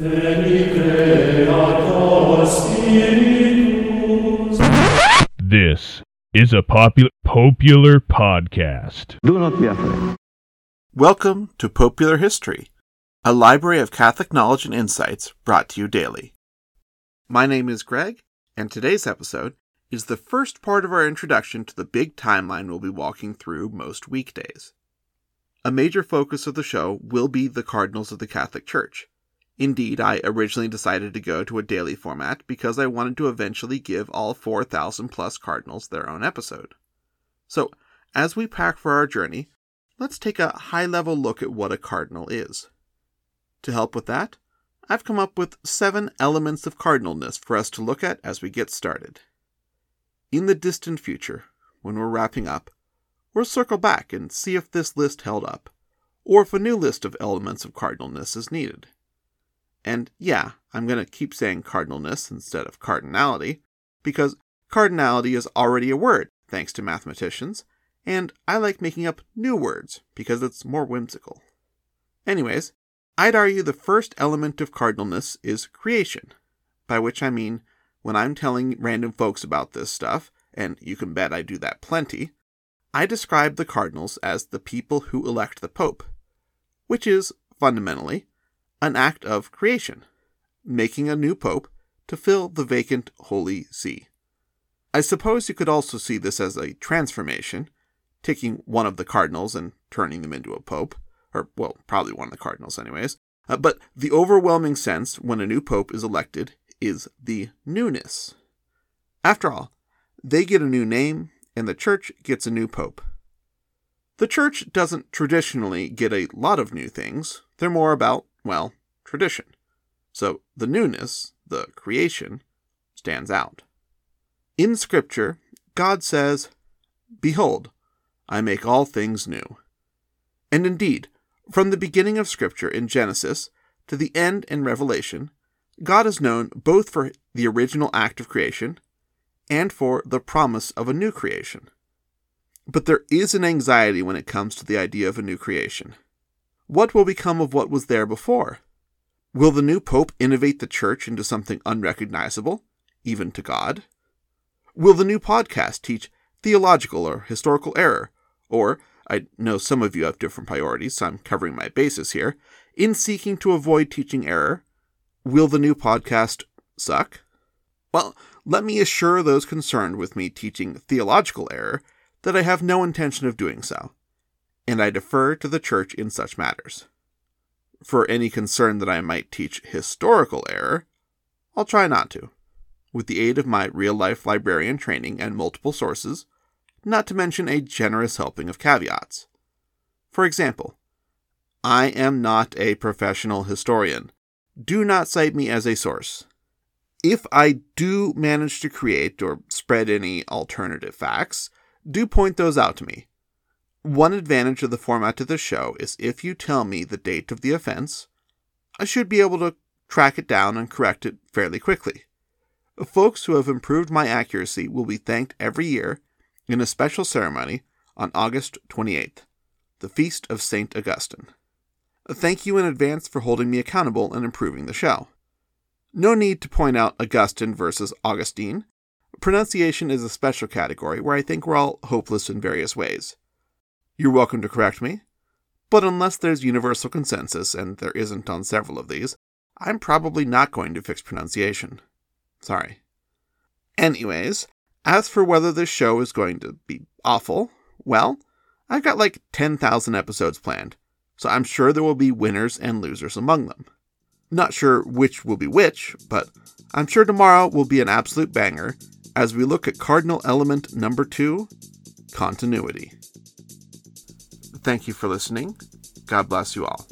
This is a popular podcast. Do not be afraid. Welcome to Popular History, a library of Catholic knowledge and insights brought to you daily. My name is Greg, and today's episode is the first part of our introduction to the big timeline we'll be walking through most weekdays. A major focus of the show will be the Cardinals of the Catholic Church. Indeed, I originally decided to go to a daily format because I wanted to eventually give all 4,000-plus Cardinals their own episode. So, as we pack for our journey, let's take a high-level look at what a Cardinal is. To help with that, I've come up with 7 elements of cardinalness for us to look at as we get started. In the distant future, when we're wrapping up, we'll circle back and see if this list held up, or if a new list of elements of cardinalness is needed. And yeah, I'm going to keep saying cardinalness instead of cardinality, because cardinality is already a word, thanks to mathematicians, and I like making up new words, because it's more whimsical. Anyways, I'd argue the first element of cardinalness is creation, by which I mean when I'm telling random folks about this stuff, and you can bet I do that plenty, I describe the cardinals as the people who elect the pope, which is, fundamentally, an act of creation, making a new pope to fill the vacant Holy See. I suppose you could also see this as a transformation, taking one of the cardinals and turning them into a pope, or, well, probably one of the cardinals anyways, but the overwhelming sense when a new pope is elected is the newness. After all, they get a new name, and the church gets a new pope. The church doesn't traditionally get a lot of new things. They're more about, well, tradition. So the newness, the creation, stands out. In Scripture, God says, "Behold, I make all things new." And indeed, from the beginning of Scripture in Genesis to the end in Revelation, God is known both for the original act of creation and for the promise of a new creation. But there is an anxiety when it comes to the idea of a new creation. What will become of what was there before? Will the new pope innovate the church into something unrecognizable, even to God? Will the new podcast teach theological or historical error, or, I know some of you have different priorities, so I'm covering my bases here, in seeking to avoid teaching error, will the new podcast suck? Well, let me assure those concerned with me teaching theological error that I have no intention of doing so, and I defer to the Church in such matters. For any concern that I might teach historical error, I'll try not to, with the aid of my real-life librarian training and multiple sources, not to mention a generous helping of caveats. For example, I am not a professional historian. Do not cite me as a source. If I do manage to create or spread any alternative facts, do point those out to me. One advantage of the format of the show is if you tell me the date of the offense, I should be able to track it down and correct it fairly quickly. Folks who have improved my accuracy will be thanked every year in a special ceremony on August 28th, the Feast of St. Augustine. Thank you in advance for holding me accountable and improving the show. No need to point out Augustine versus Augustine. Pronunciation is a special category where I think we're all hopeless in various ways. You're welcome to correct me, but unless there's universal consensus, and there isn't on several of these, I'm probably not going to fix pronunciation. Sorry. Anyways, as for whether this show is going to be awful, well, I've got like 10,000 episodes planned, so I'm sure there will be winners and losers among them. Not sure which will be which, but I'm sure tomorrow will be an absolute banger as we look at cardinal element number 2, continuity. Thank you for listening. God bless you all.